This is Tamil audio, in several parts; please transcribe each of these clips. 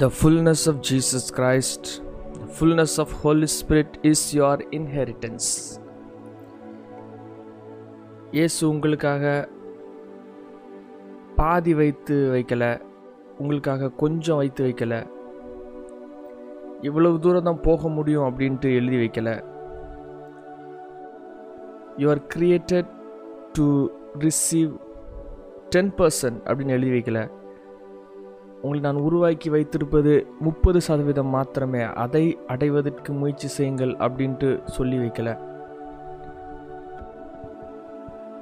The fullness of Jesus Christ, the fullness of Holy Spirit is your inheritance. இயேசு உங்களுக்காக பாதி வைத்து வைக்கலை, உங்களுக்காக கொஞ்சம் வைத்து வைக்கலை. இவ்வளவு தூரம் தான் போக முடியும் அப்படின்ட்டு எழுதி வைக்கலை. You are created to receive 10% அப்படின்னு எழுதி வைக்கலை. உங்களுக்கு நான் உருவாக்கி வைத்திருப்பது 30% மாத்திரமே, அதை அடைவதற்கு முயற்சி செய்யுங்கள் அப்படின்ட்டு சொல்லி வைக்கலை.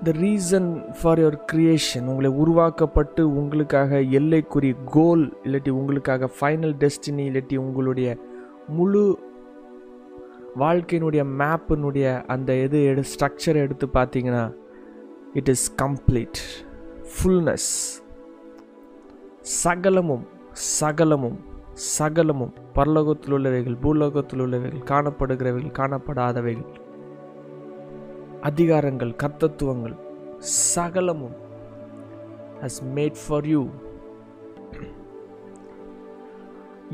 The reason for your creation, உங்களை உருவாக்கப்பட்டு உங்களுக்காக எல்லைக்குறி கோல் இல்லாட்டி உங்களுக்காக ஃபைனல் டெஸ்டினி இல்லாட்டி உங்களுடைய முழு வாழ்க்கையினுடைய மேப்பினுடைய அந்த ஸ்ட்ரக்சரை எடுத்து பார்த்தீங்கன்னா இட் இஸ் கம்ப்ளீட் ஃபுல்னஸ். சகலமும் சகலமும் சகலமும் பரலோகத்தில் உள்ளவைகள், பூலோகத்தில் உள்ளவைகள், காணப்படுகிறவைகள், காணப்படாதவைகள், அதிகாரங்கள், கர்த்தத்துவங்கள், சகலமும் has made for you.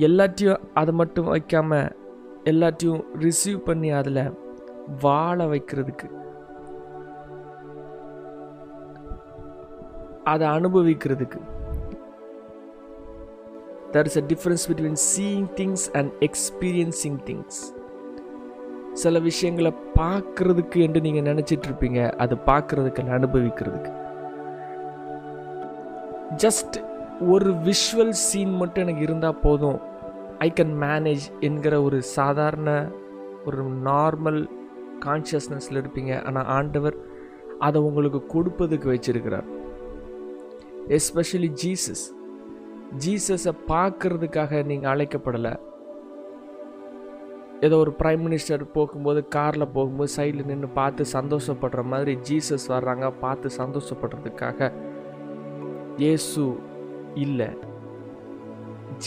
எல்லாத்தையும் அதை மட்டும் வைக்காம எல்லாத்தையும் ரிசீவ் பண்ணி அதில் வாழ வைக்கிறதுக்கு, அதை அனுபவிக்கிறதுக்கு. There is a difference between seeing things and experiencing things. சில விஷயங்களை பார்க்கறதுக்கு என்று நீங்கள் நினச்சிட்டு இருப்பீங்க, அது பார்க்கறதுக்கு, அனுபவிக்கிறதுக்கு. ஜஸ்ட் ஒரு விஷுவல் சீன் மட்டும் எனக்கு இருந்தால் போதும், ஐ கேன் மேனேஜ் என்கிற ஒரு சாதாரண ஒரு நார்மல் கான்ஷியஸ்னஸில் இருப்பீங்க. ஆனால் ஆண்டவர் அதை உங்களுக்கு கொடுப்பதுக்கு வச்சிருக்கிறார். எஸ்பெஷலி ஜீசஸை பார்க்கறதுக்காக நீங்கள் அழைக்கப்படலை. ஏதோ ஒரு பிரைம் மினிஸ்டர் போகும்போது காரில் போகும்போது சைடில் நின்று பார்த்து சந்தோஷப்படுற மாதிரி ஜீசஸ் வர்றாங்க பார்த்து சந்தோஷப்படுறதுக்காக இயேசு இல்லை.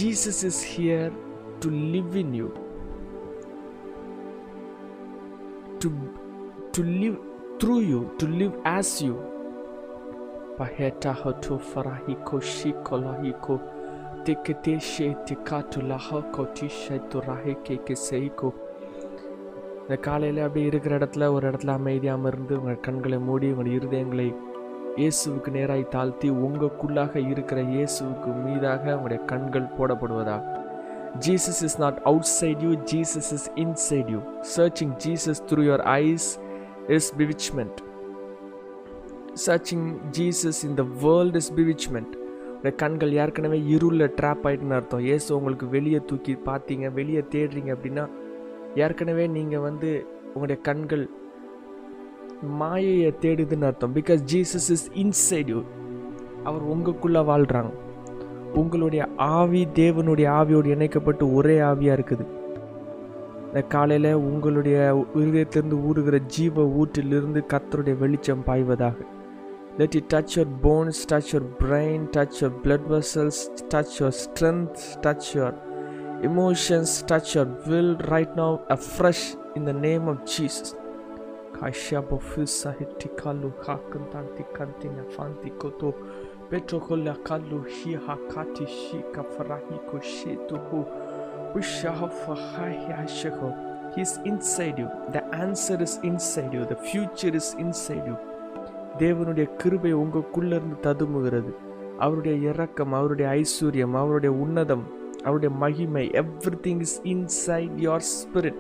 Jesus is here to live in you, to live through you, to live as you. இந்த காலையில் அப்படியே இருக்கிற இடத்துல ஒரு இடத்துல அமைதியாக இருந்து உங்கள் கண்களை மூடி உங்கள் இருதயங்களை இயேசுவுக்கு நேராய் தாழ்த்தி உங்களுக்குள்ளாக இருக்கிற இயேசுவுக்கு மீதாக உங்களுடைய கண்கள் போடப்படுவதா? Jesus is not outside you, Jesus is inside you. Searching Jesus through your eyes is bewitchment. Searching Jesus in the world is bewitchment. உடைய கண்கள் ஏற்கனவே இருளில் ட்ராப் ஆகிட்டுன்னு அர்த்தம். ஏசு உங்களுக்கு வெளியே தூக்கி பார்த்தீங்க, வெளியே தேடுறீங்க அப்படின்னா ஏற்கனவே நீங்கள் உங்களுடைய கண்கள் மாயையை தேடுதுன்னு அர்த்தம். Because Jesus is inside you. அவர் உங்களுக்குள்ளே வாழ்கிறாங்க. உங்களுடைய ஆவி தேவனுடைய ஆவியோடு இணைக்கப்பட்டு ஒரே ஆவியாக இருக்குது. இந்த காலையில் உங்களுடைய இருதயத்திலிருந்து ஊறுகிற ஜீவ ஊற்றிலிருந்து கர்த்தருடைய வெளிச்சம் பாய்வதாக. Let it touch your bones, touch your brain, touch your blood vessels, touch your strength, touch your emotions, touch your will right now afresh in the name of Jesus. Kashyapufusahitikalu hakantanti kantina fantikoto petrokolla kallu hihakati shikafarahi koshetuhu pushafahahyashako. He is inside you. The answer is inside you. The future is inside you. தேவனுடைய கிருபை உங்களுக்குள்ளே இருந்து ததும்புகிறது. அவருடைய இரக்கம், அவருடைய ஐஸ்வர்யம், அவருடைய உன்னதம், அவருடைய மகிமை, everything is inside your spirit.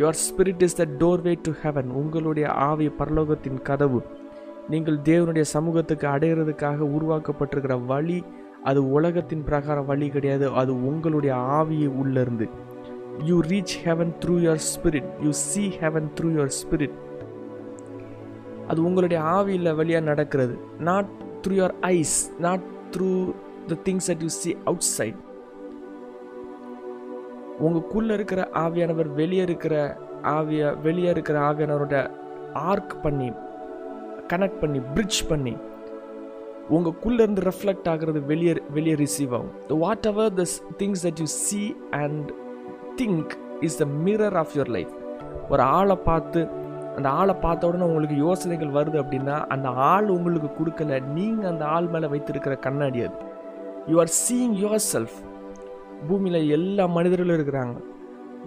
Your spirit is the doorway to heaven. உங்களுடைய ஆவி பரலோகத்தின் கதவு. நீங்கள் தேவனுடைய சமூகத்துக்கு அடையிறதுக்காக உருவாக்கப்பட்டிருக்கிற வழி அது உலகத்தின் பிரகார வழி கிடையாது, அது உங்களுடைய ஆவியை உள்ளிருந்து. You reach heaven through your spirit, you see heaven through your spirit. அது உங்களுடைய ஆவியில் வழியாக நடக்கிறது. Not through your eyes, not through the things that you see outside. உங்களுக்குள்ளே இருக்கிற ஆவியானவர் வெளியே இருக்கிற ஆவியானவரோட ஆர்க் பண்ணி கனெக்ட் பண்ணி பிரிட்ஜ் பண்ணி உங்களுக்குள்ளேருந்து ரெஃப்ளெக்ட் ஆகிறது, வெளியே ரிசீவ் ஆகும். Whatever the things that you see and think is the mirror of your life. ஒரு ஆளை பார்த்து, அந்த ஆளை பார்த்த உடனே உங்களுக்கு யோசனைகள் வருது அப்படின்னா அந்த ஆள் உங்களுக்கு கொடுக்கல, நீங்கள் அந்த ஆள் மேலே வைத்திருக்கிற கண்ணாடி அது. You are seeing yourself. பூமியில் எல்லா மனிதர்களும் இருக்கிறாங்க.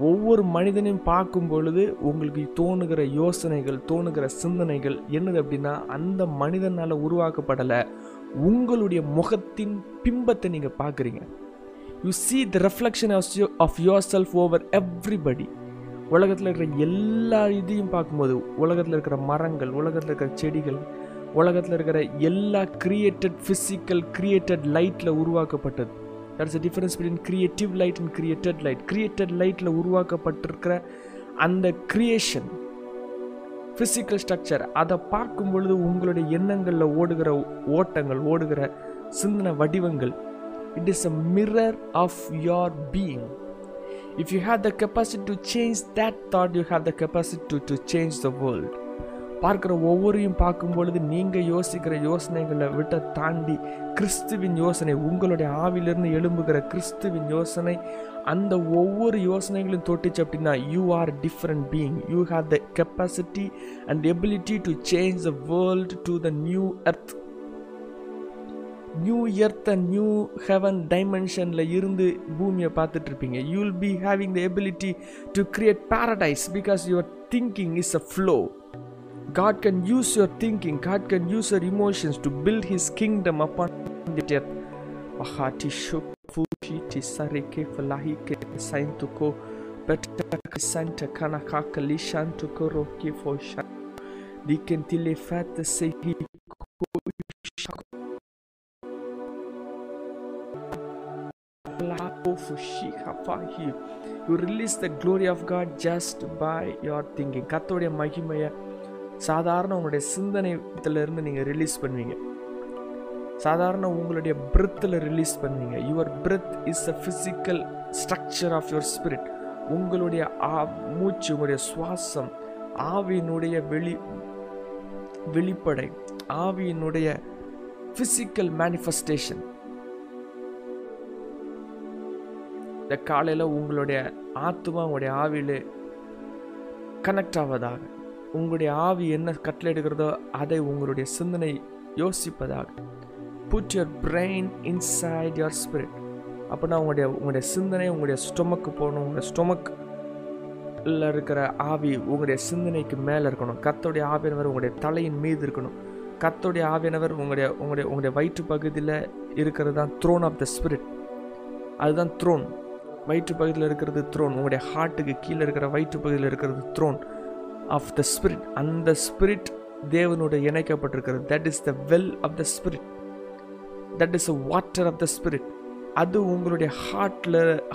ஒவ்வொரு மனிதனையும் பார்க்கும் பொழுது உங்களுக்கு தோணுகிற யோசனைகள், தோணுகிற சிந்தனைகள் என்னது அப்படின்னா, அந்த மனிதனால் உருவாக்கப்படலை, உங்களுடைய முகத்தின் பிம்பத்தை நீங்கள் பார்க்குறீங்க. You see the reflection of yourself over everybody. உலகத்தில் இருக்கிற எல்லா இதையும் பார்க்கும்போது, உலகத்தில் இருக்கிற மரங்கள், உலகத்தில் இருக்கிற செடிகள், உலகத்தில் இருக்கிற எல்லா கிரியேட்டட் ஃபிசிக்கல் கிரியேட்டட் லைட்டில் உருவாக்கப்பட்டது. That's the difference between creative light and created light. Created lightல உருவாக்கப்பட்டிருக்கிற அந்த creation, physical structure, அதை பார்க்கும் பொழுது உங்களுடைய எண்ணங்களில் ஓடுகிற ஓட்டங்கள், ஓடுகிற சிந்தனை வடிவங்கள், it is a mirror of your being. If you have the capacity to change that thought, you have the capacity to change the world. பார்க்குற ஒவ்வொருவரையும் பார்க்கும் பொழுது நீங்கள் யோசிக்கிற யோசனைகளை விட்ட தாண்டி கிறிஸ்துவின் யோசனை, உங்களுடைய ஆவிலிருந்து எழும்புகிற கிறிஸ்துவின் யோசனை, அந்த ஒவ்வொரு யோசனைகளையும் தொட்டுச்சு அப்படின்னா you are different being. You have the capacity and ability to change the world to the new earth. New earth and new heaven டைமென்ஷனில் இருந்து பூமியை பார்த்துட்ருப்பீங்க. You will be having the ability to create paradise because your thinking is a flow. God can use your thinking, God can use your emotions to build His kingdom upon the earth. Mahati shukufushi tisareke falahike saintuko petaka santa kanaka kalishantuko roki fosha dikentile fat sehi kushako fushi kafahi. You release the glory of God just by your thinking. Kathoda mahimaya சாதாரண உங்களுடைய சிந்தனைத்திலிருந்து நீங்கள் ரிலீஸ் பண்ணுவீங்க. சாதாரண உங்களுடைய பிரெத்தில் ரிலீஸ் பண்ணுவீங்க. Your breath is a physical structure of your spirit. உங்களுடைய மூச்சு, உங்களுடைய சுவாசம், ஆவியினுடைய வெளிப்படை, ஆவியினுடைய ஃபிசிக்கல் மேனிஃபெஸ்டேஷன். இந்த காலையில் உங்களுடைய ஆத்மா உங்களுடைய ஆவியில் கனெக்ட் ஆவதாக, உங்களுடைய ஆவி என்ன கட்டளை எடுக்கிறதோ அதை உங்களுடைய சிந்தனை யோசிப்பதாக. Put your brain inside your spirit. அப்படின்னா உங்களுடைய சிந்தனை உங்களுடைய ஸ்டொமக்கு போகணும். உங்களுடைய ஸ்டொமக்கில் இருக்கிற ஆவி உங்களுடைய சிந்தனைக்கு மேலே இருக்கணும். கர்த்தருடைய ஆவியானவர் உங்களுடைய தலையின் மீது இருக்கணும். கர்த்தருடைய ஆவியானவர் உங்களுடைய வயிற்று பகுதியில் இருக்கிறது தான் த்ரோன் ஆஃப் த ஸ்பிரிட். அதுதான் த்ரோன். வயிற்று பகுதியில் இருக்கிறது த்ரோன். உங்களுடைய ஹார்ட்டுக்கு கீழே இருக்கிற வயிற்று பகுதியில் இருக்கிறது throne of the spirit. And the spirit devanoda inaikapattirukku, that is the well of the spirit, that is the water of the spirit. adu ungalude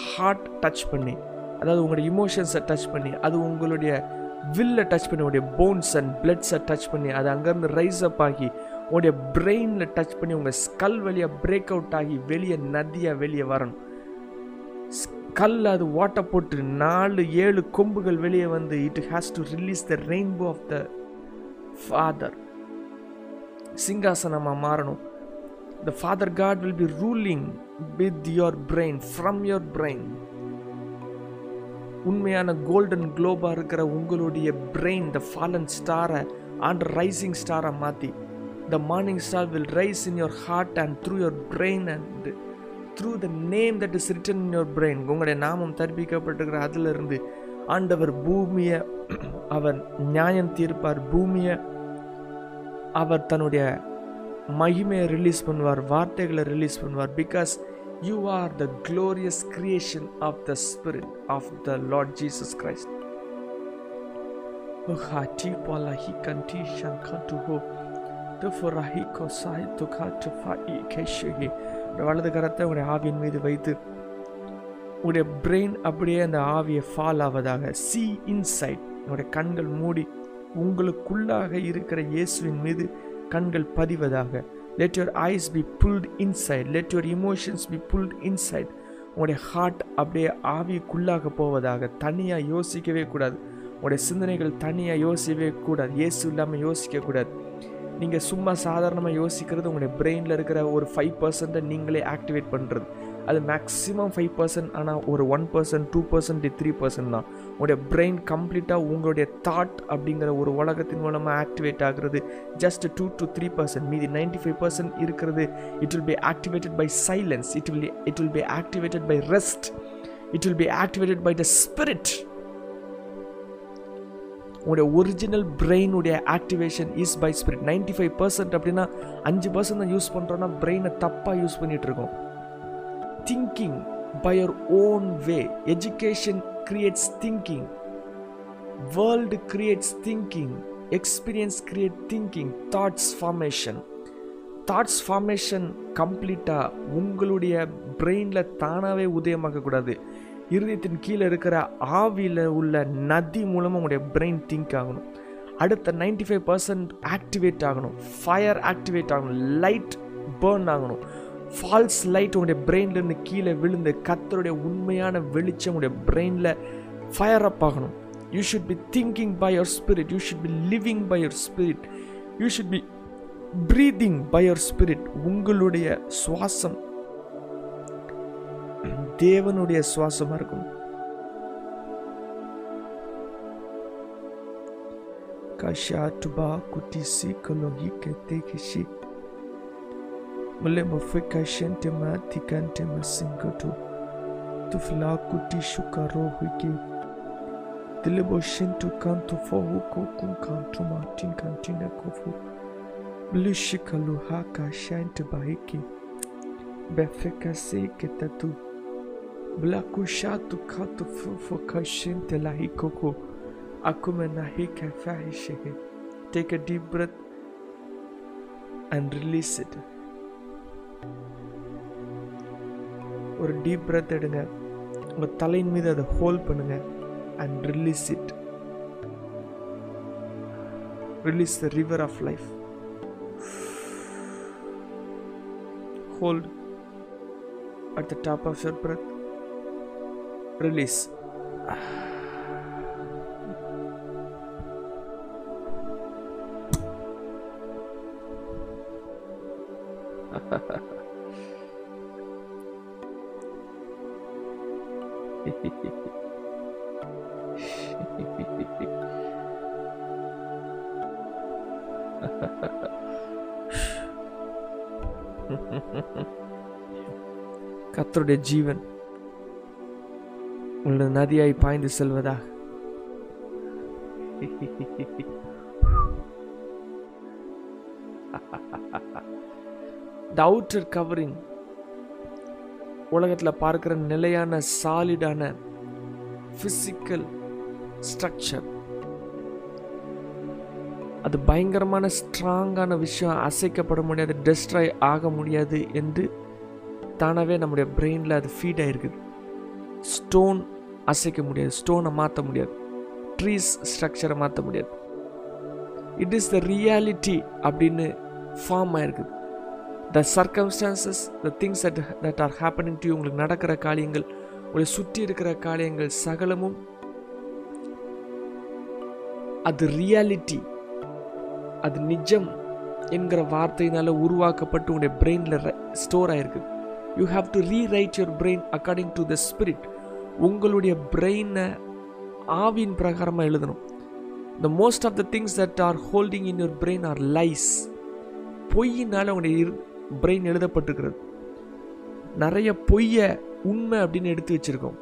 heart touch panni, adha ungalude emotions touch panni, adu ungalude will touch panni, ungalude bones and bloods touch panni, adu angarund rise up aagi ungalude brain la touch panni, unga skull veliya break out aagi veliya nadiya veliya varan. கல் அது ஓட்ட போட்டு 4-7 கொம்புகள் வெளியே வந்து it has to release the rainbow of the father. சிங்காசனமாக மாறணும். The father God will be ruling with your brain, from your brain. உண்மையான கோல்டன் குளோபாக இருக்கிற உங்களுடைய பிரெயின் த ஃபாலன் ஸ்டாரை அண்ட் ரைசிங் ஸ்டாரை மாற்றி the morning star will rise in your heart and through your brain and through the name that is written in your brain. உங்களுடைய நாமம் தரிப்பிக்கப்பட்டிருக்கிற அதிலிருந்து ஆண்டவர் பூமியை அவர் நியாயம் தீர்ப்பார். பூமியை அவர் தன்னுடைய மகிமையை ரிலீஸ் பண்ணுவார், வார்த்தைகளை ரிலீஸ் பண்ணுவார். Because you are the glorious creation of the spirit of the Lord Jesus Christ. வலது கரத்தை உங்களுடைய ஆவியின் மீது வைத்து உங்களுடைய பிரெயின் அப்படியே அந்த ஆவியை ஃபால் ஆவதாக. See inside. உங்களுடைய கண்கள் மூடி உங்களுக்குள்ளாக இருக்கிற இயேசுவின் மீது கண்கள் பதிவதாக. Let your eyes be pulled inside, let your emotions be pulled inside. உங்களுடைய ஹார்ட் அப்படியே ஆவிக்குள்ளாக போவதாக. தனியாக யோசிக்கவே கூடாது. உங்களுடைய சிந்தனைகள் தனியாக யோசிக்கவே கூடாது. இயேசு இல்லாமல் யோசிக்கக்கூடாது. நீங்கள் சும்மா சாதாரணமாக யோசிக்கிறது உங்களுடைய பிரெயினில் இருக்கிற ஒரு 5% நீங்களே ஆக்டிவேட் பண்ணுறது. அது மேக்ஸிமம் 5%, ஆனால் ஒரு 1%, 2%, 3% தான் உங்களுடைய பிரெயின் கம்ப்ளீட்டாக உங்களுடைய தாட் அப்படிங்கிற ஒரு உலகத்தின் மூலமாக ஆக்டிவேட் ஆகிறது. Just 2 to 3%. மீதி 95% இருக்கிறது. It will be activated by silence. It will be activated by rest. it will be activated by the spirit. உடைய ஒரிஜினல் பிரெயின் உடைய ஆக்டிவேஷன் இஸ் பை ஸ்பிரிட். 95% அப்படின்னா 5% தான் யூஸ் பண்ணுறோன்னா பிரெயினை தப்பாக யூஸ் பண்ணிகிட்டு இருக்கோம். Thinking by your own way. Education creates thinking, world creates thinking, experience create thinking, thoughts formation. Thoughts formation கம்ப்ளீட்டாக உங்களுடைய பிரெயினில் தானாகவே உதயமாக்கக்கூடாது. இருதயத்தின் கீழே இருக்கிற ஆவியில் உள்ள நதி மூலமாக உங்களுடைய பிரெயின் திங்க் ஆகணும். அடுத்த 95% ஆக்டிவேட் ஆகணும், ஃபயர் ஆக்டிவேட் ஆகணும், லைட் பேர்ன் ஆகணும். ஃபால்ஸ் லைட் உங்களுடைய பிரெயின்லேருந்து கீழே விழுந்து கர்த்தருடைய உண்மையான வெளிச்சம் உங்களுடைய பிரெயினில் ஃபயர் அப் ஆகணும். You should be thinking by your spirit, you should be living by your spirit, you should be breathing by your spirit. உங்களுடைய சுவாசம் தேவனுடைய சுவாசமா இருக்கும். Blakushato kato fufo kashinte lahikoko akumenahika fahishehe. Take a deep breath and release it. ஒரு deep breath எடுங்க, உங்க தலையின் மீது அதை ஹோல்ட் பண்ணுங்க and release it. Release the river of life. Hold at the top of your breath. Release. கர்த்தருடைய ஜீவன் உள்ள நதியாய் பாய்ந்து செல்வதாக. அவுட்டர் கவரிங் உலகத்தில் பார்க்கிற நிலையான சாலிடான பிசிக்கல் ஸ்ட்ரக்சர், அது பயங்கரமான ஸ்ட்ராங்கான விஷயம், அசைக்கப்பட முடியாது, டெஸ்ட்ராய் ஆக முடியாது என்று தானாகவே நம்முடைய பிரெயினில் அது ஃபீட் ஆகிருக்குது. ஸ்டோன் அசைக்க முடியாது, ஸ்டோனை மாற்ற முடியாது, ட்ரீஸ் ஸ்ட்ரக்சரை மாற்ற முடியாது. இட் இஸ் த ரியாலிட்டி அப்படின்னு ஃபார்ம் ஆகிருக்குது. The circumstances, the things that are happening to you, உங்களுக்கு நடக்கிற காரியங்கள், உங்களை சுற்றி இருக்கிற காரியங்கள் சகலமும் அது ரியாலிட்டி, அது நிஜம் என்கிற வார்த்தையினால் உருவாக்கப்பட்டு உங்களுடைய பிரெயினில் ஸ்டோர் ஆகிருக்குது. You have to rewrite your brain according to the spirit. உங்களுடைய பிரெயினை ஆவியின் பிரகாரமாக எழுதணும். The most of the things that are holding in your brain are lies. பொய்யினால உங்களுடைய பிரெயின் எழுதப்பட்டிருக்கிறது. நிறைய பொய்யை உண்மை அப்படின்னு எடுத்து வச்சிருக்கோம்.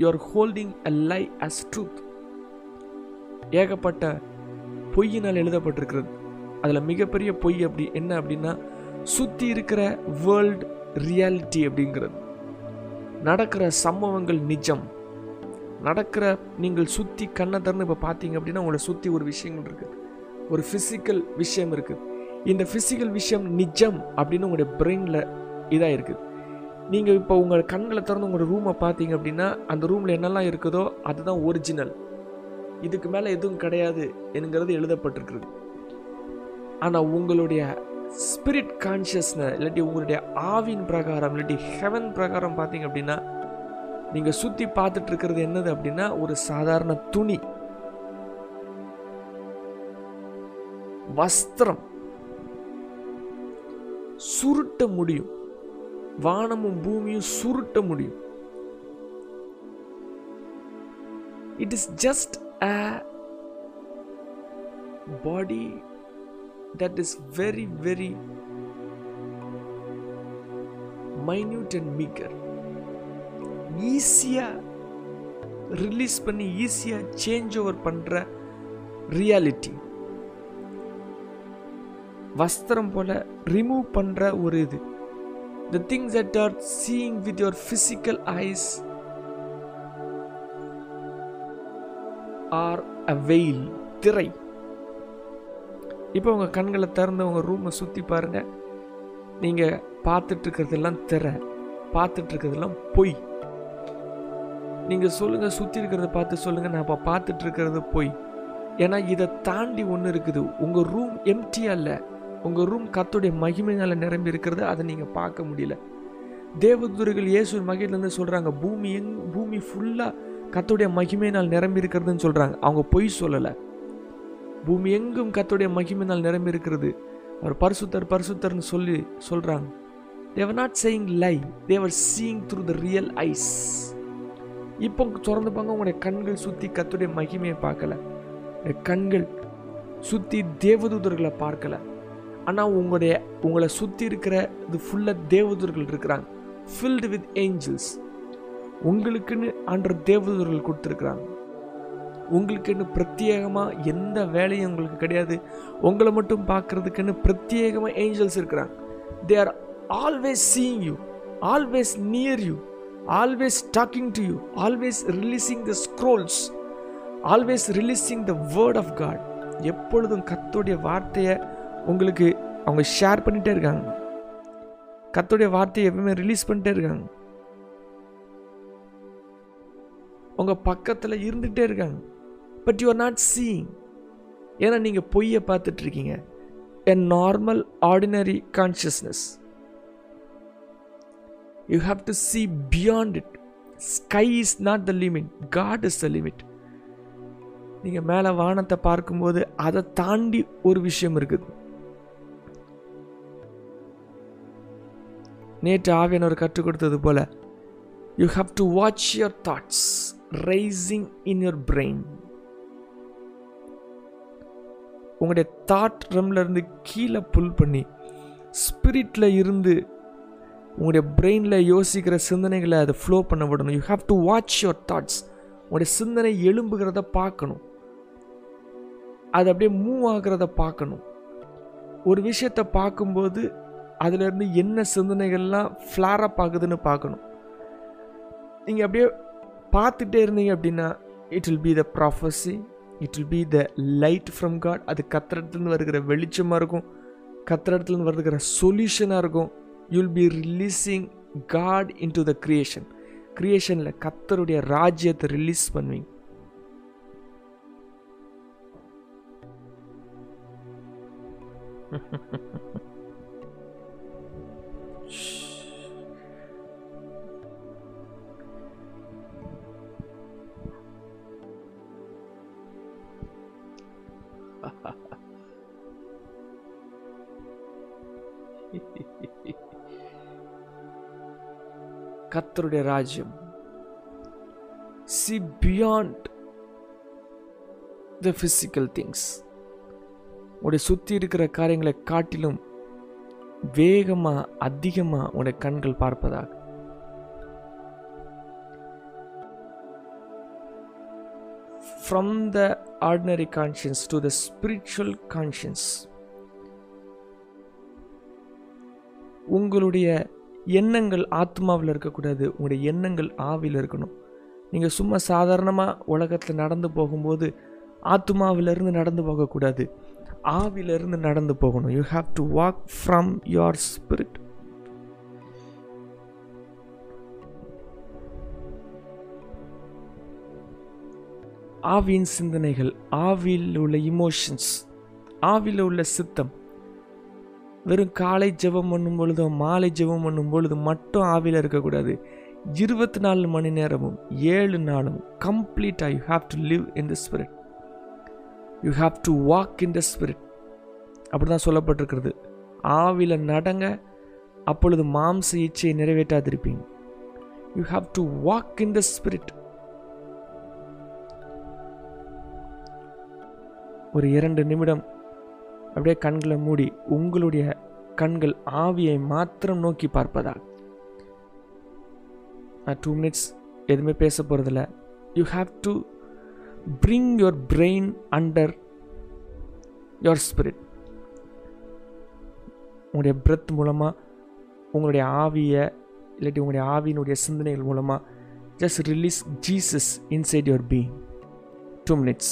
You are holding a lie as truth. ஏகப்பட்ட பொய்யினால் எழுதப்பட்டிருக்கிறது. அதில் மிகப்பெரிய பொய் அப்படி என்ன அப்படின்னா, சுற்றி இருக்கிற வேர்ல்டு ரியாலிட்டி அப்படிங்கிறது, நடக்கிற சம்பவங்கள் நிஜம், நடக்கிற நீங்கள் சுற்றி கண்ணதர்னு இப்போ பார்த்தீங்க அப்படின்னா உங்களை சுற்றி ஒரு விஷயங்கள் இருக்குது, ஒரு ஃபிசிக்கல் விஷயம் இருக்குது. இந்த ஃபிசிக்கல் விஷயம் நிஜம் அப்படின்னு உங்களுடைய பிரெயினில் இதாக இருக்குது. நீங்கள் இப்போ உங்கள் கண்களை திறந்து உங்களோட ரூமை பார்த்தீங்க அப்படின்னா அந்த ரூமில் என்னெல்லாம் இருக்குதோ அதுதான் ஒரிஜினல், இதுக்கு மேலே எதுவும் கிடையாது என்கிறது எழுதப்பட்டிருக்குது. ஆனால் உங்களுடைய ஸ்பிரிட் கான்ஷியஸ்னஸ் இல்லாட்டி உங்களுடைய ஆவின் பிரகாரம் இல்லாட்டி ஹெவன் பிரகாரம் பார்த்தீங்க அப்படின்னா நீங்கள் சுற்றி பார்த்துட்டு இருக்கிறது என்னது அப்படின்னா ஒரு சாதாரண துணி, வஸ்திரம். சுருட்ட முடியும், வானமும் பூமியும் சுருட்ட முடியும். It is just a body that is very very minute and meager. Easier release பண்ணி ஈஸியாக சேஞ்ச் ஓவர் பண்ணுற ரியாலிட்டி, வஸ்திரம் போல் ரிமூவ் பண்ணுற ஒரு இது. The things that are seeing with your physical eyes are a veil, திரை. இப்போ உங்கள் கண்களை திறந்து உங்கள் ரூமை சுற்றி பாருங்கள். நீங்கள் பார்த்துட்ருக்கிறதெல்லாம் திரை, பார்த்துட்ருக்கிறதெல்லாம் பொய். நீங்கள் சொல்லுங்கள், சுற்றி இருக்கிறத பார்த்து சொல்லுங்கள், நான் இப்போ பார்த்துட்ருக்கிறது பொய். ஏன்னா இதை தாண்டி ஒன்று இருக்குது. உங்கள் ரூம் எம்டியாக இல்லை, உங்கள் ரூம் கர்த்தருடைய மகிமையினால் நிரம்பி இருக்கிறது. அதை நீங்கள் பார்க்க முடியல. தேவதூர்கள் இயேசுவின் மகிமையிலேருந்து சொல்கிறாங்க, பூமி ஃபுல்லாக கர்த்தருடைய மகிமையினால் நிரம்பி இருக்கிறதுன்னு சொல்கிறாங்க. அவங்க பொய் சொல்லலை. பூமி எங்கும் கர்த்தருடைய மகிமையினால் நிரம்பி இருக்கிறது. அவர் பரிசுத்தர் பரிசுத்தர்னு சொல்லி சொல்கிறாங்க. They were not saying lie, they were seeing through the real eyes. இப்போ திறந்துப்பாங்க, உங்களுடைய கண்கள் சுற்றி கர்த்தருடைய மகிமையை பார்க்கலை, கண்கள் சுற்றி தேவதூதர்களை பார்க்கலை. ஆனால் உங்களை சுற்றி இருக்கிற இது ஃபுல்லாக தேவதூர்கள் இருக்கிறாங்க, filled with angels. உங்களுக்குன்னு ஆண்டவர் தேவதூர்கள் கொடுத்துருக்குறாங்க. உங்களுக்குன்னு பிரத்யேகமாக எந்த வேலையும் உங்களுக்கு கிடையாது. உங்களை மட்டும் பார்க்குறதுக்குன்னு பிரத்யேகமாக ஏஞ்சல்ஸ் இருக்கிறாங்க. They are always seeing you, always near you, always talking to you, always releasing the scrolls, always releasing the word of God. எப்பொழுதும் கர்த்தருடைய வார்த்தையை உங்களுக்கு அவங்க ஷேர் பண்ணிகிட்டே இருக்காங்க. கர்த்தருடைய வார்த்தையை எப்பவுமே ரிலீஸ் பண்ணிட்டே இருக்காங்க. உங்கள் பக்கத்தில் இருந்துகிட்டே இருக்காங்க. But you are not seeing. ஏன்னா நீங்கள் பொய்யை பார்த்துட்ருக்கீங்க. A normal ordinary consciousness. You have to see beyond it. Sky is not the limit, God is the limit. நீங்கள் மேலே வானத்தை பார்க்கும்போது அதை தாண்டி ஒரு விஷயம் இருக்குது. நேற்று ஆவியான ஒரு கற்றுக் கொடுத்தது போல, you have to watch your thoughts rising in your brain. உங்களுடைய தாட் ரம்லேருந்து கீழே புல் பண்ணி ஸ்பிரிட்டில் இருந்து உங்களுடைய பிரெயினில் யோசிக்கிற சிந்தனைகளை அதை ஃப்ளோ பண்ண விடணும். You have to watch your thoughts. உங்களுடைய சிந்தனை எழும்புகிறத பார்க்கணும், அது அப்படியே மூவ் ஆகிறத பார்க்கணும். ஒரு விஷயத்தை பார்க்கும்போது அதிலேருந்து என்ன சிந்தனைகள்லாம் ஃப்ளாரப் ஆகுதுன்னு பார்க்கணும். நீங்கள் அப்படியே பார்த்துட்டே இருந்தீங்க அப்படின்னா, it will be the prophecy, it will be the light from God. அது கத்திரத்துலேருந்து வருகிற வெளிச்சமாக இருக்கும், கத்திரத்துலேருந்து வருகிற சொல்யூஷனாக இருக்கும். You will be releasing God into the creation. கிரியேஷனில் கர்த்தருடைய ராஜ்யத்தை ரிலீஸ் பண்ணுவீங்க. கர்த்தருடைய ராஜ்யம். See beyond the physical things. உடைய சுற்றி இருக்கிற காரியங்களை காட்டிலும் வேகமாக அதிகமாக உடைய கண்கள் பார்ப்பதாக. From the ordinary conscience to the spiritual conscience. உங்களுடைய எண்ணங்கள் ஆத்மாவில் இருக்கக்கூடாது, உங்களுடைய எண்ணங்கள் ஆவியில் இருக்கணும். நீங்கள் சும்மா சாதாரணமாக உலகத்தில் நடந்து போகும்போது ஆத்மாவிலிருந்து நடந்து போகக்கூடாது, ஆவிலிருந்து நடந்து போகணும். You have to walk from your spirit. ஆவியின் சிந்தனைகள், ஆவியில் உள்ள இமோஷன்ஸ், ஆவியில் உள்ள சித்தம். வெறும் காலை ஜெபம் பண்ணும் பொழுதோ மாலை ஜெபம் பண்ணும் பொழுது மட்டும் ஆவியில் இருக்கக்கூடாது. 24 மணி நேரமும் 7 நாளும் கம்ப்ளீட்டாக you have to live in the spirit. You have to walk in the spirit. அப்படி தான் சொல்லப்பட்டிருக்கிறது. ஆவியில் நடங்க, அப்பொழுது மாம்ச இச்சையை நிறைவேற்றாதிருப்பீங்க. You have to walk in the spirit. ஒரு 2 நிமிடம் அப்படியே கண்களை மூடி உங்களுடைய கண்கள் ஆவியை மாத்திரம் நோக்கி பார்ப்பதா. நான் 2 மினிட்ஸ் எதுவுமே பேச போகிறதில்ல. you have to bring your brain under your spirit. உங்களுடைய பிரெத் மூலமாக, உங்களுடைய ஆவியை இல்லாட்டி உங்களுடைய ஆவியினுடைய சிந்தனைகள் மூலமாக just release Jesus inside your being. 2 minutes.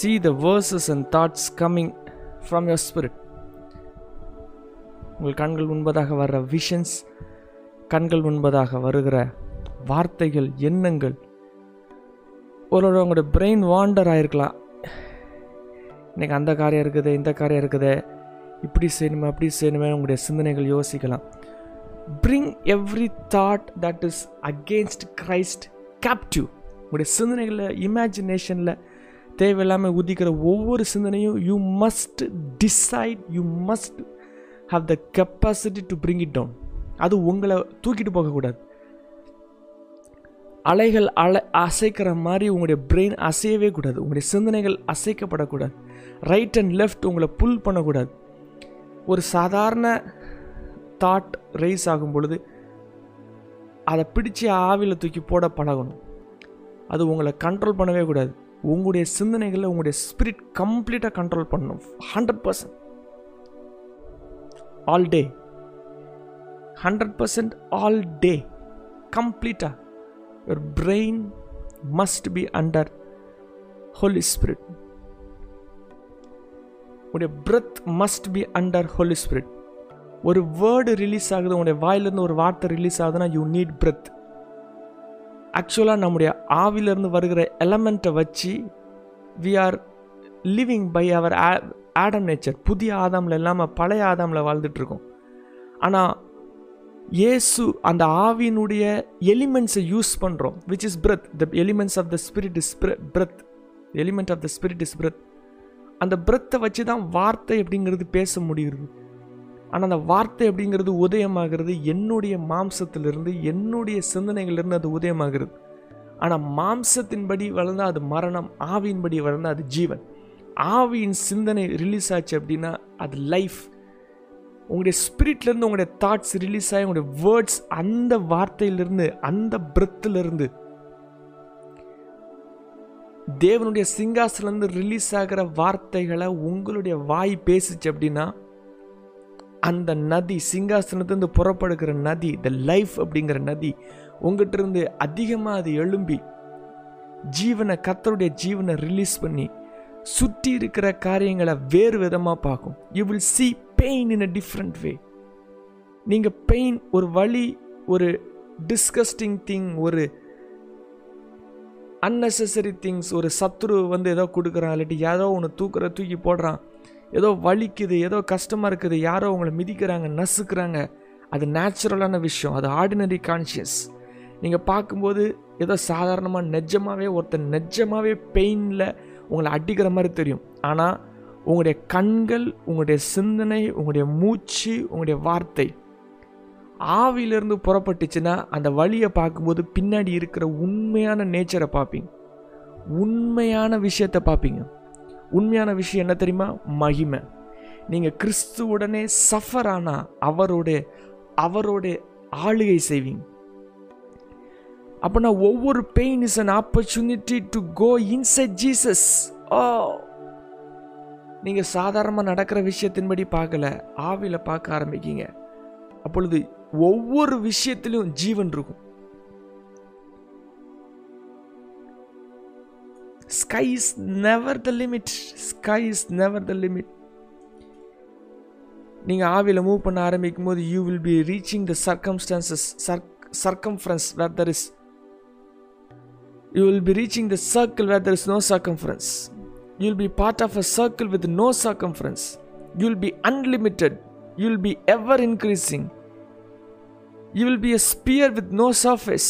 See the verses and thoughts coming from your spirit. உங்கள் கண்கள் முன்பதாக வர்ற விஷன்ஸ், கண்கள் முன்பதாக வருகிற வார்த்தைகள், எண்ணங்கள். ஒரு உங்களோட பிரெயின் வாண்டர் ஆகிருக்கலாம். இன்றைக்கி அந்த காரியம் இருக்குது, இந்த காரியம் இருக்குது, இப்படி செய்யணுமே அப்படி செய்யணுமே உங்களுடைய சிந்தனைகள் யோசிக்கலாம். Bring every thought that is against Christ captive. உங்களுடைய சிந்தனைகளில், இமேஜினேஷனில் தேவையில்லாமல் உதிக்கிற ஒவ்வொரு சிந்தனையும் you must decide, you must have the capacity to bring it down. அது உங்களை தூக்கிட்டு போகக்கூடாது. அலைகள் அசைக்கிற மாதிரி உங்களுடைய பிரெயின் அசையவே கூடாது. உங்களுடைய சிந்தனைகள் அசைக்கப்படக்கூடாது. ரைட் அண்ட் லெஃப்ட் உங்களை புல் பண்ணக்கூடாது. ஒரு சாதாரண தாட் ரைஸ் ஆகும் பொழுது அதை பிடிச்சி ஆவியில் தூக்கி போட பழகணும். அது உங்களை கண்ட்ரோல் பண்ணவே கூடாது. உங்களுடைய சிந்தனைகளை உங்களுடைய ஸ்பிரிட் கம்ப்ளீட்டாக கண்ட்ரோல் பண்ணணும். 100% ஆல் டே, 100% ஆல் டே கம்ப்ளீட்டாக your brain must be under Holi spirit. உங்களுடைய breath must be under Holi spirit. ஒரு வேர்டு ரிலீஸ் ஆகுது, உங்களுடைய வாயிலிருந்து ஒரு வார்த்தை ரிலீஸ் ஆகுதுன்னா யூ நீட் பிரெத். ஆக்சுவலாக நம்முடைய ஆவிலிருந்து வருகிற எலமெண்ட்டை வச்சு we are living by our Adam nature. புதிய ஆதாமில் இல்லாமல் பழைய ஆதாமில் வாழ்ந்துட்டுருக்கோம். ஆனால் இயேசு அந்த ஆவியினுடைய எலிமெண்ட்ஸை யூஸ் பண்ணுறோம், which is breath. The elements of the spirit is breath. Element of the spirit is breath. அந்த பிரெத்தை வச்சு தான் வார்த்தை அப்படிங்கிறது பேச முடிகிறது. ஆனால் அந்த வார்த்தை அப்படிங்கிறது உதயமாகிறது என்னுடைய மாம்சத்திலிருந்து, என்னுடைய சிந்தனைகளிலிருந்து அது உதயமாகிறது. ஆனால் மாம்சத்தின்படி வளர்ந்தால் அது மரணம், ஆவியின்படி வளர்ந்தால் அது ஜீவன். ஆவியின் சிந்தனை ரிலீஸ் ஆச்சு அப்படின்னா அது லைஃப். உங்களுடைய ஸ்பிரிட்லேருந்து உங்களுடைய தாட்ஸ் ரிலீஸ் ஆகி உங்களுடைய வேர்ட்ஸ் அந்த வார்த்தையிலிருந்து, அந்த பிரெத்திலிருந்து, தேவனுடைய சிங்காசனத்திலிருந்து ரிலீஸ் ஆகிற வார்த்தைகளை உங்களுடைய வாய் பேசிச்சு அப்படின்னா அந்த நதி, சிங்காசனத்திலிருந்து புறப்படுகிற நதி, த லைஃப் அப்படிங்கிற நதி உங்ககிட்ட இருந்து அதிகமாக அது எழும்பி ஜீவனை, கர்த்தருடைய ஜீவனை ரிலீஸ் பண்ணி சுற்றி இருக்கிற காரியங்களை வேறு விதமாக பார்க்கும். You will see pain in a different way. நீங்கள் பெயின், ஒரு வலி, ஒரு டிஸ்கஸ்டிங் திங், ஒரு அன்னெசரி திங்ஸ், ஒரு சத்துரு வந்து ஏதோ கொடுக்குறான், இல்லாட்டி ஏதோ ஒன்று தூக்கி போடுறான், ஏதோ வலிக்குது, ஏதோ கஷ்டமாக இருக்குது, யாரோ உங்களை மிதிக்கிறாங்க, நசுக்கிறாங்க, அது நேச்சுரலான விஷயம், அது ஆர்டினரி கான்ஷியஸ். நீங்கள் பார்க்கும்போது ஏதோ சாதாரணமாக நெஜமாகவே ஒருத்தர் நெஜமாகவே பெயினில் உங்களை அடிக்கிற மாதிரி தெரியும். ஆனால் உங்களுடைய கண்கள், உங்களுடைய சிந்தனை, உங்களுடைய மூச்சு, உங்களுடைய வார்த்தை ஆவியிலிருந்து புறப்பட்டுச்சுன்னா அந்த வழியை பார்க்கும்போது பின்னாடி இருக்கிற உண்மையான நேச்சரை பார்ப்பீங்க, உண்மையான விஷயத்தை பார்ப்பீங்க. உண்மையான விஷயம் என்ன தெரியுமா? மகிமை. நீங்கள் கிறிஸ்துவுடனே சஃபர் ஆனால் அவரோட ஆளுகை செய்வீங்க. அப்படின்னா ஒவ்வொரு pain is an opportunity to go inside Jesus. நீங்கள் சாதாரணமாக நடக்கிற விஷயத்தின்படி பார்க்கல, ஆவியில் பார்க்க ஆரம்பிக்கிங்க. அப்பொழுது ஒவ்வொரு விஷயத்திலும் ஜீவன் இருக்கும். Sky is never the limit. Sky is never the limit. நீங்கள் ஆவியில் மூவ் பண்ண ஆரம்பிக்கும் போது you will be reaching the circumference where there is, you will be reaching the circle where there is no circumference. You will be part of a circle with no circumference. You will be unlimited. You will be ever increasing. You will be a sphere with no surface.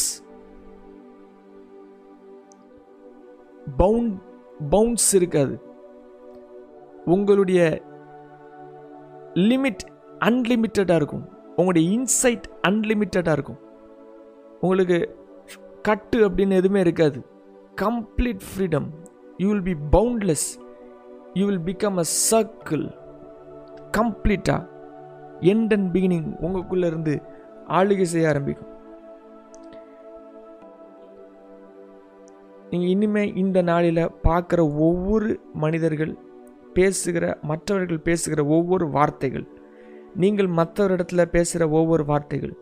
Bounds irukadu. Ungalude limit unlimited ah irukum. Ungalude insight unlimited ah irukum. Ungalku கட்டு அப்படின்னு எதுவுமே இருக்காது. Complete freedom. You will be boundless. You will become a circle. கம்ப்ளீட்டாக எண்ட் அண்ட் பிகினிங் உங்களுக்குள்ளே இருந்து ஆளுகை செய்ய ஆரம்பிக்கும். நீங்கள் இனிமேல் இந்த நாளில் பார்க்குற ஒவ்வொரு மனிதர்கள் பேசுகிற, மற்றவர்கள் பேசுகிற ஒவ்வொரு வார்த்தைகள், நீங்கள் மற்றவரிடத்துல பேசுகிற ஒவ்வொரு வார்த்தைகள்,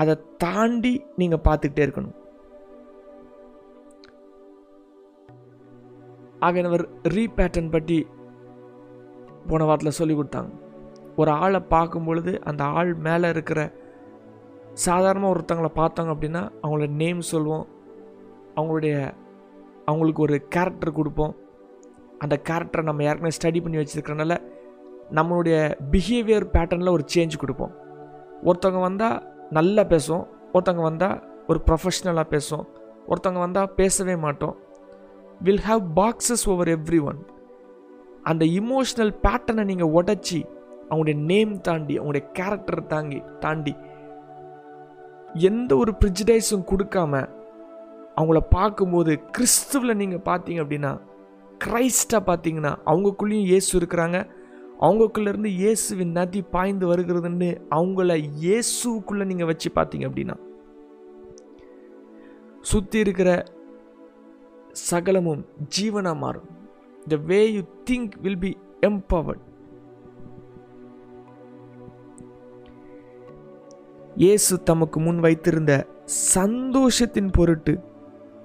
அதை தாண்டி நீங்கள் பார்த்துக்கிட்டே இருக்கணும். ஆகியவர் ரீபேட்டர்ன் பற்றி போன வாரத்தில் சொல்லி கொடுத்தாங்க. ஒரு ஆளை பார்க்கும் பொழுது அந்த ஆள் மேலே இருக்கிற, சாதாரணமாக ஒருத்தங்களை பார்த்தாங்க அப்படின்னா அவங்களோட நேம் சொல்லுவோம், அவங்களுக்கு ஒரு கேரக்டர் கொடுப்போம். அந்த கேரக்டரை நம்ம ஏற்கனவே ஸ்டடி பண்ணி வச்சுருக்கிறனால நம்மளுடைய பிஹேவியர் பேட்டர்னில் ஒரு சேஞ்ச் கொடுப்போம். ஒருத்தவங்க வந்தால் நல்லா பேசுவோம், ஒருத்தவங்க வந்தால் ஒரு ப்ரொஃபஷ்னலாக பேசுவோம், ஒருத்தவங்க வந்தால் பேசவே மாட்டோம். Will have boxes over every one. அந்த இமோஷ்னல் பேட்டர்னை நீங்கள் உடச்சி அவங்களுடைய நேம் தாண்டி, அவங்களுடைய கேரக்டர் தாண்டி எந்த ஒரு ப்ரிஜிடைஸும் கொடுக்காம அவங்கள பார்க்கும்போது கிறிஸ்துவில் நீங்கள் பார்த்தீங்க அப்படின்னா, கிரைஸ்டாக பார்த்தீங்கன்னா அவங்களுக்குள்ளேயும் இயேசு இருக்கிறாங்க, அவங்களுக்குள்ளேருந்து இயேசுவின் நதி பாய்ந்து வருகிறதுன்னு அவங்கள இயேசுக்குள்ளே நீங்கள் வச்சு பார்த்தீங்க அப்படின்னா சுற்றி இருக்கிற சகலமும் ஜீவனாக மாறும். The way you think will be empowered. இயேசு தமக்கு முன் வைத்திருந்த சந்தோஷத்தின் பொருட்டு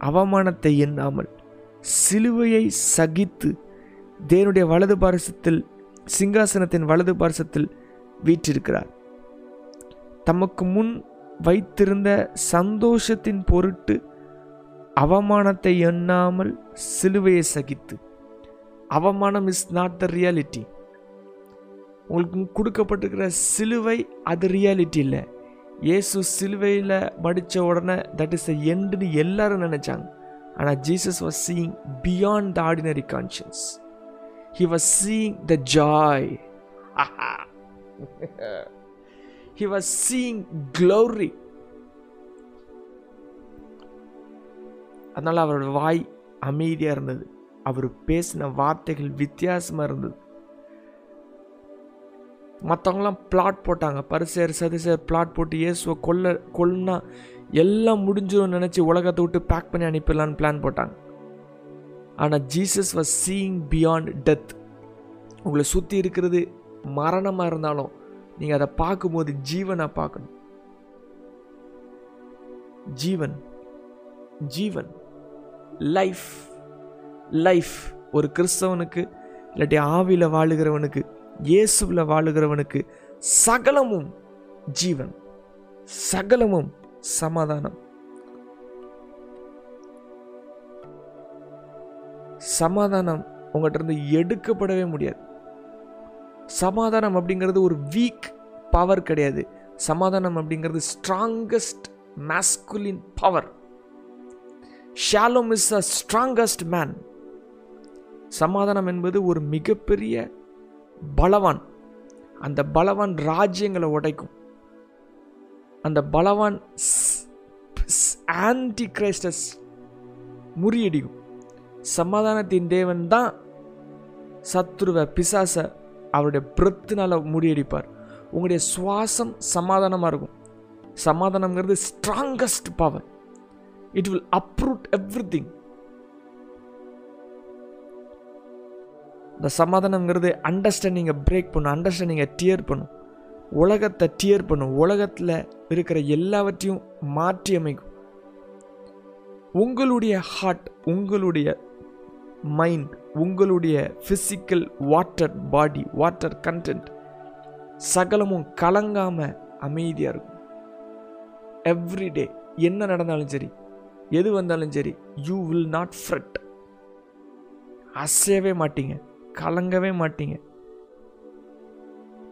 அவமானத்தை எண்ணாமல் சிலுவையை சகித்து தேவனுடைய வலது பாரசத்தில், சிங்காசனத்தின் வலது பார்சத்தில் வீற்றிருக்கிறார். தமக்கு முன் வைத்திருந்த சந்தோஷத்தின் பொருட்டு அவமானத்தை எண்ணாமல் சிலுவையை சகித்து. அவமானம் இஸ் நாட் த ரியாலிட்டி. உங்களுக்கு கொடுக்கப்பட்டிருக்கிற சிலுவை அது ரியாலிட்டி இல்லை. இயேசு சிலுவையில் மடித்த உடனே தட் இஸ் த எண்டுன்னு எல்லாரும் நினச்சாங்க. ஆனால் Jesus was seeing beyond the ordinary conscience. He was seeing the joy. He was seeing glory. அதனால் அவரோட வாய் அமைதியாக இருந்தது. அவர் பேசின வார்த்தைகள் வித்தியாசமாக இருந்தது. மற்றவங்களாம் பிளாட் போட்டாங்க, பரிசேயர் சதுசேயர் பிளாட் போட்டு இயேசுவை கொல்லுனா எல்லாம் முடிஞ்சிடும் நினச்சி உலகத்தை விட்டு பேக் பண்ணி அனுப்பிடலான்னு பிளான் போட்டாங்க. ஆனால் Jesus was seeing beyond death. உங்களை சுற்றி இருக்கிறது மரணமாக இருந்தாலும் நீங்கள் அதை பார்க்கும்போது ஜீவனை பார்க்கணும். ஜீவன் ஜீவன் லைஃப் லைஃப் ஒரு கிறிஸ்தவனுக்கு இல்லாட்டி ஆவியில் வாழுகிறவனுக்கு இயேசுவில் வாழுகிறவனுக்கு சகலமும் ஜீவன், சகலமும் சமாதானம். சமாதானம் உங்கள்கிட்ட இருந்து எடுக்கப்படவே முடியாது. சமாதானம் அப்படிங்கிறது ஒரு வீக் பவர் கிடையாது. சமாதானம் அப்படிங்கிறது strongest masculine power. Shalom is a strongest man. சமாதானம் என்பது ஒரு மிகப்பெரிய பலவான். அந்த பலவான் ராஜ்யங்களை உடைக்கும். அந்த பலவான் ஆன்டி கிரைஸ்டஸ் முறியடிக்கும். சமாதானத்தின் தேவன் தான் சத்ருவை பிசாசை அவருடைய பிரத்தினால் முறியடிப்பார். உங்களுடைய சுவாசம் சமாதானமாக இருக்கும். சமாதானம்ங்கிறது strongest power. It will uproot every thing. இந்த சமாதானம்ங்கிறது அண்டர்ஸ்டாண்டிங்கை பிரேக் பண்ணும், அண்டர்ஸ்டாண்டிங்கை டியர் பண்ணும், உலகத்தை டியர் பண்ணும், உலகத்தில் இருக்கிற எல்லாவற்றையும் மாற்றி அமைக்கும். உங்களுடைய ஹார்ட், உங்களுடைய மைண்ட், உங்களுடைய physical water body, water content சகலமும் கலங்காமல் அமைதியாக இருக்கும். எவ்ரிடே என்ன நடந்தாலும் சரி, எது வந்தாலும் சரி, யூ வில் நாட் ஃப்ரெட். அசையவே மாட்டீங்க, கலங்கவே மாட்டீங்க,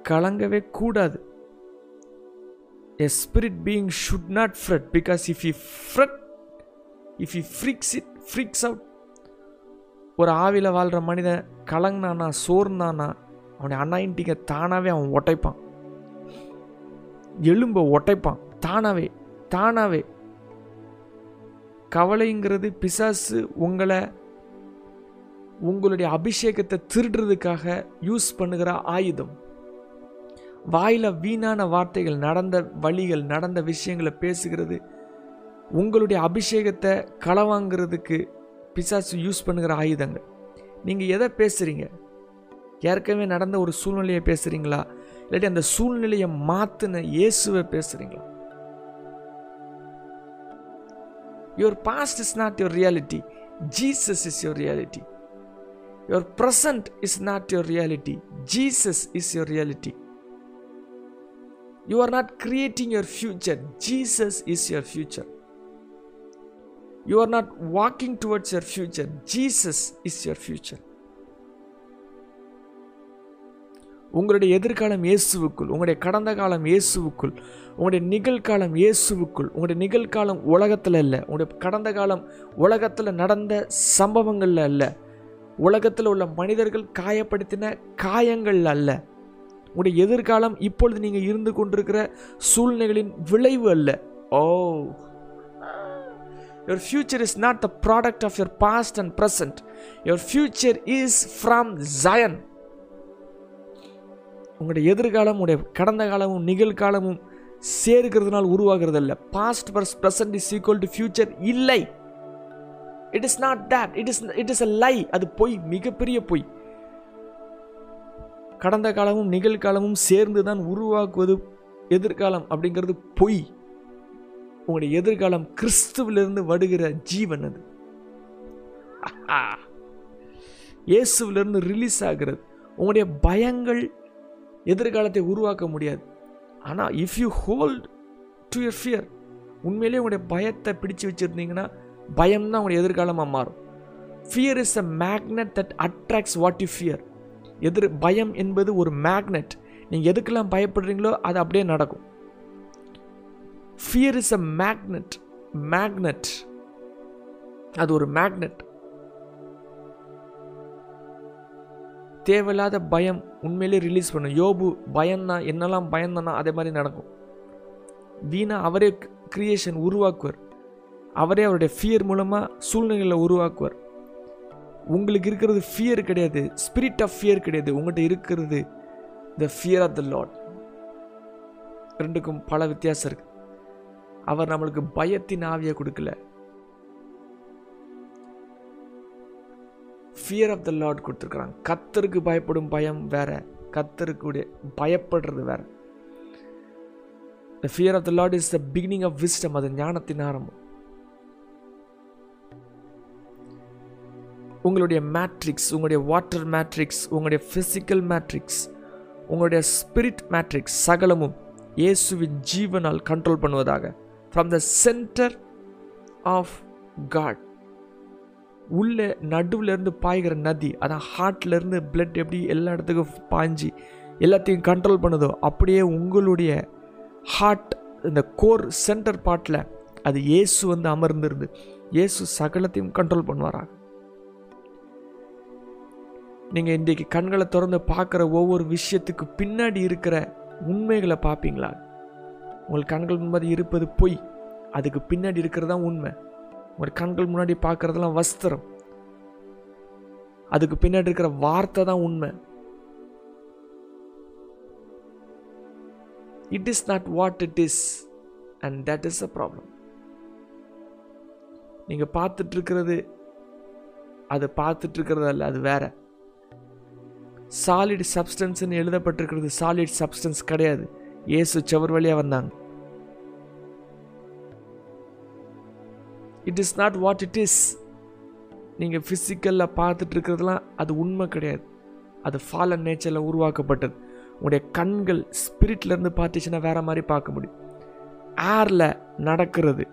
கலங்கவே கூடாது. A spirit being should not fret, because if he fret, if he freaks out. ஒரு ஆவியில் வாழ்கிற மனிதன் கலங்கினானா சோர்ந்தானா அவனை அனாயிண்டிங்க தானாகவே அவன் ஒட்டைப்பான், எலும்பை ஒட்டைப்பான். தானாகவே கவலைங்கிறது பிசாசு உங்களை உங்களுடைய அபிஷேகத்தை திருடுறதுக்காக யூஸ் பண்ணுகிற ஆயுதம். வாயில் வீணான வார்த்தைகள், நடந்த வழிகள், நடந்த விஷயங்களை பேசுகிறது உங்களுடைய அபிஷேகத்தை களவாங்கிறதுக்கு பிசாசு யூஸ் பண்ணுகிற ஆயுதங்கள். நீங்கள் எதை பேசுகிறீங்க? ஏற்கனவே நடந்த ஒரு சூழ்நிலையை பேசுகிறீங்களா, இல்லாட்டி அந்த சூழ்நிலையை மாற்றின இயேசுவை பேசுகிறீங்களா? Your past is not your reality. Jesus is your reality. Your present is not your reality. Jesus is your reality. You are not creating your future. Jesus is your future. You are not walking towards your future. Jesus is your future. உங்களுடைய எதிர்காலம் இயேசுவுக்குள், உங்களுடைய கடந்த காலம் இயேசுவுக்குள், உங்களுடைய நிகழ்காலம் இயேசுவுக்குள். உங்களுடைய நிகழ்காலம் உலகத்தில் இல்லை. உங்களுடைய கடந்த காலம் உலகத்தில் நடந்த சம்பவங்களில் அல்ல, உலகத்தில் உள்ள மனிதர்கள் காயப்படுத்தின காயங்கள் அல்ல. உங்களுடைய எதிர்காலம் இப்பொழுது நீங்கள் இருந்து கொண்டிருக்கிற சூழ்நிலைகளின் விளைவு அல்ல. ஓ, your future is not the product of your past and present. Your future is from Zion. உங்களுடைய எதிர்காலம் உடைய கடந்த காலமும் நிகழ்காலமும் சேர்க்கிறதுனால் உருவாகிறது அல்ல. Past versus present is equal to future இல்லை. It is not that. It is a lie. அது பொய், மிகப்பெரிய பொய். கடந்த காலமும் நிகழ்காலமும் சேர்ந்து தான் உருவாக்குவது எதிர்காலம் அப்படிங்கிறது பொய். உங்களுடைய எதிர்காலம் கிறிஸ்துவிலிருந்து வருகிற ஜீவன், அது இயேசுவிலிருந்து ரிலீஸ் ஆகிறது. உங்களுடைய பயங்கள் எதிர்காலத்தை உருவாக்க முடியாது. ஆனால் if you hold to your fear, உண்மையிலே உங்களுடைய பயத்தை பிடிச்சு வச்சுருந்தீங்கன்னா பயம்தான் உங்களுடைய எதிர்காலமாக மாறும். Fear is a magnet that attracts what you fear. பயம் என்பது ஒரு மேக்னெட். நீங்கள் எதுக்கெல்லாம் பயப்படுறீங்களோ அது அப்படியே நடக்கும். Fear is a magnet. அது ஒரு மேக்னெட். தேவையில்லாத பயம் உண்மையிலே ரிலீஸ் பண்ணும். யோபு பயம்னா என்னெல்லாம் பயந்தானா அதே மாதிரி நடக்கும். வீணா அவரே கிரியேஷன் உருவாக்குவார். அவரே அவருடைய ஃபியர் மூலமாக சூழ்நிலைகளை உருவாக்குவார். உங்களுக்கு இருக்கிறது ஃபியர் கிடையாது, ஸ்பிரிட் ஆஃப் ஃபியர் கிடையாது. உங்கள்கிட்ட இருக்கிறது the fear of the Lord. ரெண்டுக்கும் பல வித்தியாசம் இருக்குது. அவர் நம்மளுக்கு பயத்தின் ஆவியை கொடுக்கல. ஃபியர் ஆஃப் த லார்ட் கொடுத்துருக்குறாங்க. கர்த்தருக்கு பயப்படும் பயம் வேறு, கர்த்தருக்கு பயப்படுறது வேறு. The fear of the Lord is the beginning of wisdom. அது ஞானத்தின் ஆரம்பம். உங்களுடைய மேட்ரிக்ஸ், உங்களுடைய வாட்டர் மேட்ரிக்ஸ், உங்களுடைய ஃபிசிக்கல் மேட்ரிக்ஸ், உங்களுடைய ஸ்பிரிட் மேட்ரிக்ஸ் சகலமும் இயேசுவின் ஜீவனால் கண்ட்ரோல் பண்ணுவதாக. From the center of God, உள்ளே நடுவிலிருந்து பாய்கிற நதி, அதான் ஹார்ட்லேருந்து பிளட் எப்படி எல்லா இடத்துக்கும் பாய்ஞ்சி எல்லாத்தையும் கண்ட்ரோல் பண்ணுதோ அப்படியே உங்களுடைய ஹார்ட் இந்த கோர் சென்டர் பார்ட்டில் அது இயேசு வந்து அமர்ந்திருந்து இயேசு சகலத்தையும் கண்ட்ரோல் பண்ணுவாராக. நீங்கள் இன்றைக்கு கண்களை திறந்து பார்க்குற ஒவ்வொரு விஷயத்துக்கு பின்னாடி இருக்கிற உண்மைகளை பார்ப்பீங்களா? உங்கள் கண்கள் முன்னாடி இருப்பது பொய், அதுக்கு பின்னாடி இருக்கிறது தான் உண்மை. உங்கள் கண்கள் முன்னாடி பார்க்குறதெல்லாம் வஸ்திரம், அதுக்கு பின்னாடி இருக்கிற வார்த்தை தான் உண்மை. It is not what it is, and that is the problem. நீங்க பார்த்துட்டு இருக்கிறது அது பார்த்துட்டு இருக்கிறது அல்ல, அது வேற. சாலிட் சப்ஸ்டன்ஸ்ன்னு எழுதப்பட்டிருக்கிறது சாலிட் சப்ஸ்டன்ஸ் கிடையாது. இயேசு செவர் வழியா வந்தாங்க. It is not what it is. நீங்க பிசிக்கல்ல பார்த்துட்டு இருக்கிறதுலாம் அது உண்மை கிடையாது, அது ஃபாலன் நேச்சர்ல உருவாக்கப்பட்டது. உங்களுடைய கண்கள் ஸ்பிரிட்லேருந்து பார்த்துச்சுன்னா வேறு மாதிரி பார்க்க முடியும். ஏரில் நடக்கிறது,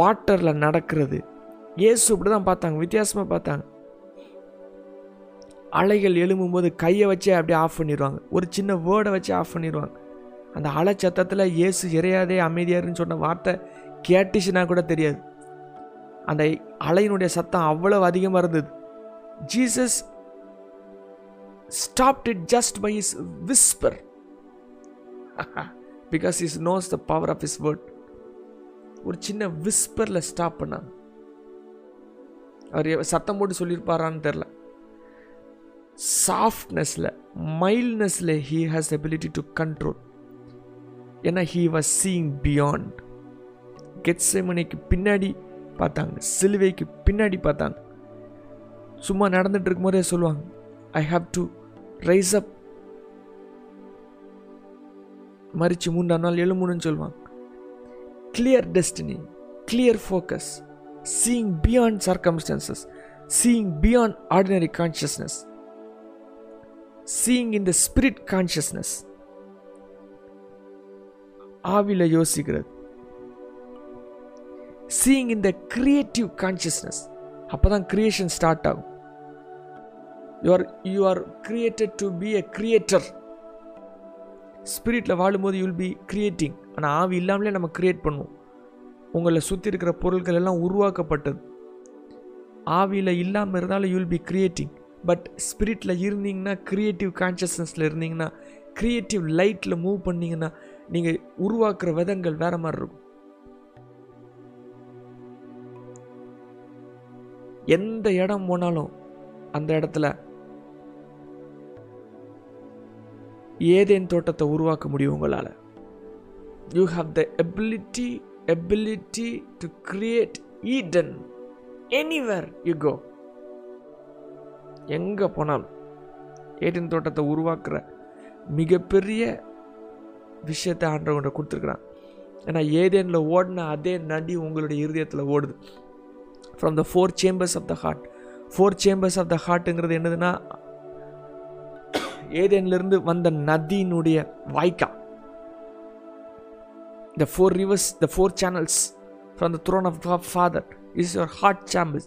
வாட்டரில் நடக்கிறது, இயேசு இப்படி தான் பார்த்தாங்க, வித்தியாசமாக பார்த்தாங்க. அலைகள் எழும்பும்போது கையை வச்சே அப்படியே ஆஃப் பண்ணிடுவாங்க, ஒரு சின்ன வேர்டை வச்சு ஆஃப் பண்ணிடுவாங்க. அந்த அலை சத்தத்தில் இயேசு இறையாதே அமைதியாருன்னு சொன்ன வார்த்தை கேட்டுச்சுன்னா கூட தெரியாது. அந்த அலையினுடைய சத்தம் அவ்வளவு அதிகமாக இருந்தது. Jesus stopped it just by his whisper because he knows the power of his word. ஒரு சின்ன whisperல ஸ்டாப் பண்ணாங்க. அவர் சத்தம் போட்டு சொல்லியிருப்பாரான்னு தெரியல. சாஃப்ட்னஸ்ல, மைல்ட்னஸ்ல he has the ability to control. ஏன்னா he was seeing beyond. கெத்செமனிக்கு பின்னாடி பார்த்தாங்க, சிலுவைக்கு பின்னாடி பார்த்தாங்க. சும்மா நடந்துட்டு இருக்கும் போதே சொல்லுவாங்க, I have to rise up. மரிச்சு மூன்றாம் நாள் எழும்புன்னு சொல்லுவாங்க. Clear destiny, clear focus, seeing beyond circumstances, seeing beyond ordinary consciousness, seeing in the spirit consciousness. ஆவில யோசிக்கிறது, seeing in the creative consciousness. அப்பதான் கிரியேஷன் ஸ்டார்ட் ஆகும். You are created to be a creator. ஸ்பிரிட்டில் வாழும்போது யூ வில் பி கிரியேட்டிங். ஆனால் ஆவி இல்லாமலே நம்ம கிரியேட் பண்ணுவோம். உங்களை சுற்றி இருக்கிற பொருட்கள் எல்லாம் உருவாக்கப்பட்டது. ஆவியில் இல்லாமல் இருந்தாலும் you will be creating. But ஸ்பிரிட்டில் இருந்தீங்கன்னா, கிரியேட்டிவ் கான்ஷியஸ்னஸில் இருந்தீங்கன்னா, கிரியேட்டிவ் லைட்டில் மூவ் பண்ணிங்கன்னா நீங்கள் உருவாக்குற விதங்கள் வேறு மாதிரி இருக்கும். எந்த இடம் போனாலும் அந்த இடத்துல ஏதேன் தோட்டத்தை உருவாக்க முடியும் உங்களால். You have the ability to create Eden anywhere you go. எங்கே போனாலும் ஏதேன் தோட்டத்தை உருவாக்குற மிகப்பெரிய விஷயத்தை ஆண்டவங்க கொடுத்துருக்குறான். ஏன்னா ஏதேனில் ஓடினா அதே நடி உங்களுடைய இருதயத்தில் ஓடுது. From the 4 chambers of the heart. 4 chambers of the ஹார்ட்டுங்கிறது என்னதுன்னா, ஏதேன்லேருந்து வந்த நதியினுடைய வாய்க்கா. The 4 rivers, the 4 channels from the throne of God Father is your heart chambers.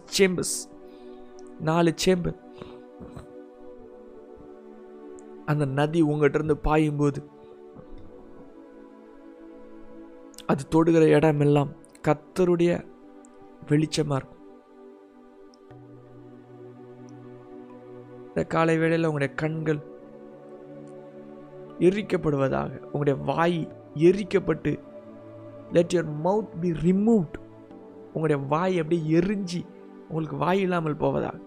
4 chamber. அந்த நதி உங்கள்கிட்ட இருந்து பாயும்போது அது தொடுகிற இடம் எல்லாம் கர்த்தருடைய வெளிச்சமாக இருக்கும். இந்த காலை வேளையில் உங்களுடைய கண்கள் எரிக்கப்படுவதாக, உங்களுடைய வாய் எரிக்கப்பட்டு, let your mouth be removed. உங்களுடைய வாய் அப்படியே எரிஞ்சு உங்களுக்கு வாய் இல்லாமல் போவதாக.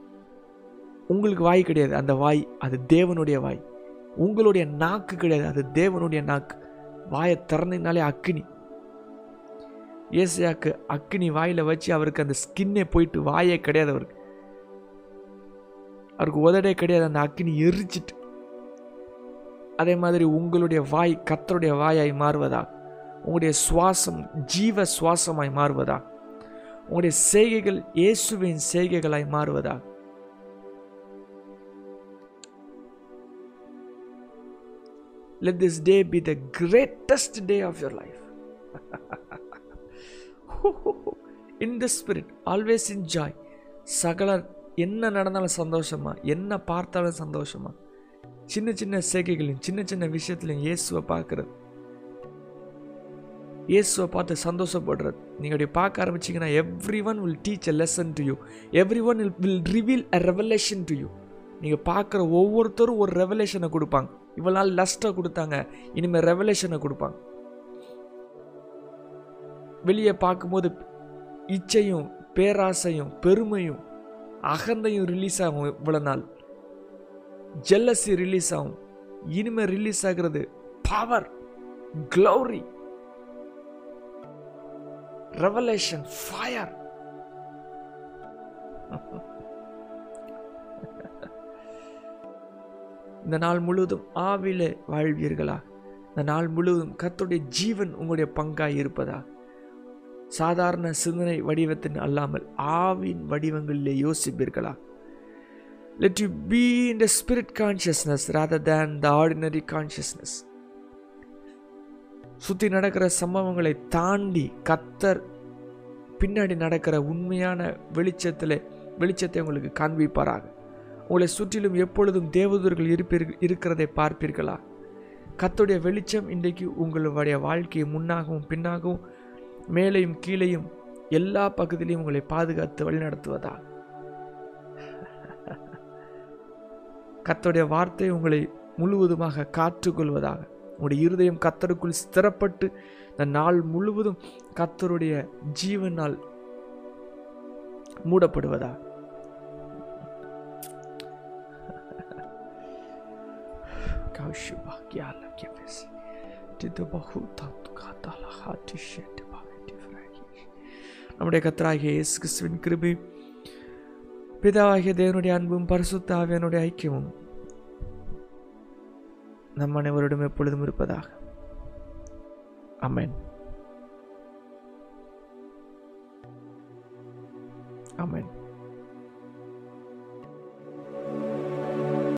உங்களுக்கு வாய் கிடையாது, அந்த வாய் அது தேவனுடைய வாய். உங்களுடைய நாக்கு கிடையாது, அது தேவனுடைய நாக்கு. வாயை திறந்தினாலே அக்கினி. ஏசாயாக்கு அக்கினி வாயில் வச்சு அவருக்கு அந்த ஸ்கின்னே போயிட்டு, வாயே கிடையாது அவருக்கு. அவருக்கு உதடே கிடையாது, அந்த அக்கினி எரிச்சிட்டு. அதே மாதிரி உங்களுடைய வாய் கர்த்தருடைய வாயாய் மாறுவதா, உங்களுடைய சுவாசம் ஜீவ சுவாசமாய் மாறுவதா, உங்களுடைய செய்கைகள் இயேசுவின் செய்கைகளாய் மாறுவதா? Let this day be the greatest day of your life. In the spirit, always enjoy. சகல என்ன நடந்தாலும் சந்தோஷமா, என்ன பார்த்தாலும் சந்தோஷமா, சின்ன சின்ன செய்கைகளையும் சின்ன சின்ன விஷயத்திலையும் இயேசுவை பார்க்கறது, இயேசுவை பார்த்து சந்தோஷப்படுறது. நீங்கள் அப்படி பார்க்க ஆரம்பிச்சிங்கன்னா every one will teach a lesson to you, every one will reveal a revelation to you. நீங்கள் பார்க்குற ஒவ்வொருத்தரும் ஒரு ரெவலேஷனை கொடுப்பாங்க. இவ்வளோ நாள் லஸ்ட்டை கொடுத்தாங்க, இனிமேல் ரெவலேஷனை கொடுப்பாங்க. வெளியே பார்க்கும்போது இச்சையும் பேராசையும் பெருமையும் அகந்தையும் ரிலீஸ் ஆகும், இவ்வளோ நாள் ஜெல்லஸி ரிலீஸ் ஆகும், இனிமேல் ரிலீஸ் ஆகிறது பவர், க்ளோரி, ரெவலேஷன், ஃபயர். இந்த நாள் முழுவதும் ஆவிலே வாழ்வீர்களா? இந்த நாள் முழுவதும் கர்த்தருடைய ஜீவன் உங்களுடைய பங்காய் இருப்பதா? சாதாரண சிந்தனை வடிவத்தின் அல்லாமல் Aavin வடிவங்களிலே யோசிப்பீர்களா? Let you be in the spirit consciousness rather than the ordinary consciousness. சுத்தி நடக்கிற சம்பவங்களை தாண்டி கர்த்தர் பின்னாடி நடக்கிற உண்மையான வெளிச்சத்தை உங்களுக்கு காண்பிப்பாராக. உங்களை சுற்றிலும் எப்பொழுதும் தேவதூர்கள் இருக்கிறதை பார்ப்பீர்களா? கர்த்தருடைய வெளிச்சம் இன்றைக்கு உங்களுடைய வாழ்க்கையை முன்னாகவும் பின்னாகவும் மேலையும் கீழையும் எல்லா பகுதியிலையும் உங்களை பாதுகாத்து வழிநடத்துவதா? கர்த்தருடைய வார்த்தை உங்களை முழுவதுமாக காற்றுக்கொள்வதாக. உங்களுடைய இருதயம் கர்த்தருக்குள் ஸ்திரப்பட்டு இந்த நாள் முழுவதும் கர்த்தருடைய ஜீவனால் மூடப்படுவதா? நம்முடைய கர்த்தராகிய இயேசு கிறிஸ்துவின் கிருபை, பிதாவாகிய தேவனுடைய அன்பும் பரிசுத்த ஆவியானுடைய ஐக்கியமும் நம் அனைவரிடம் எப்பொழுதும் இருப்பதாக. ஆமென். ஆமென்.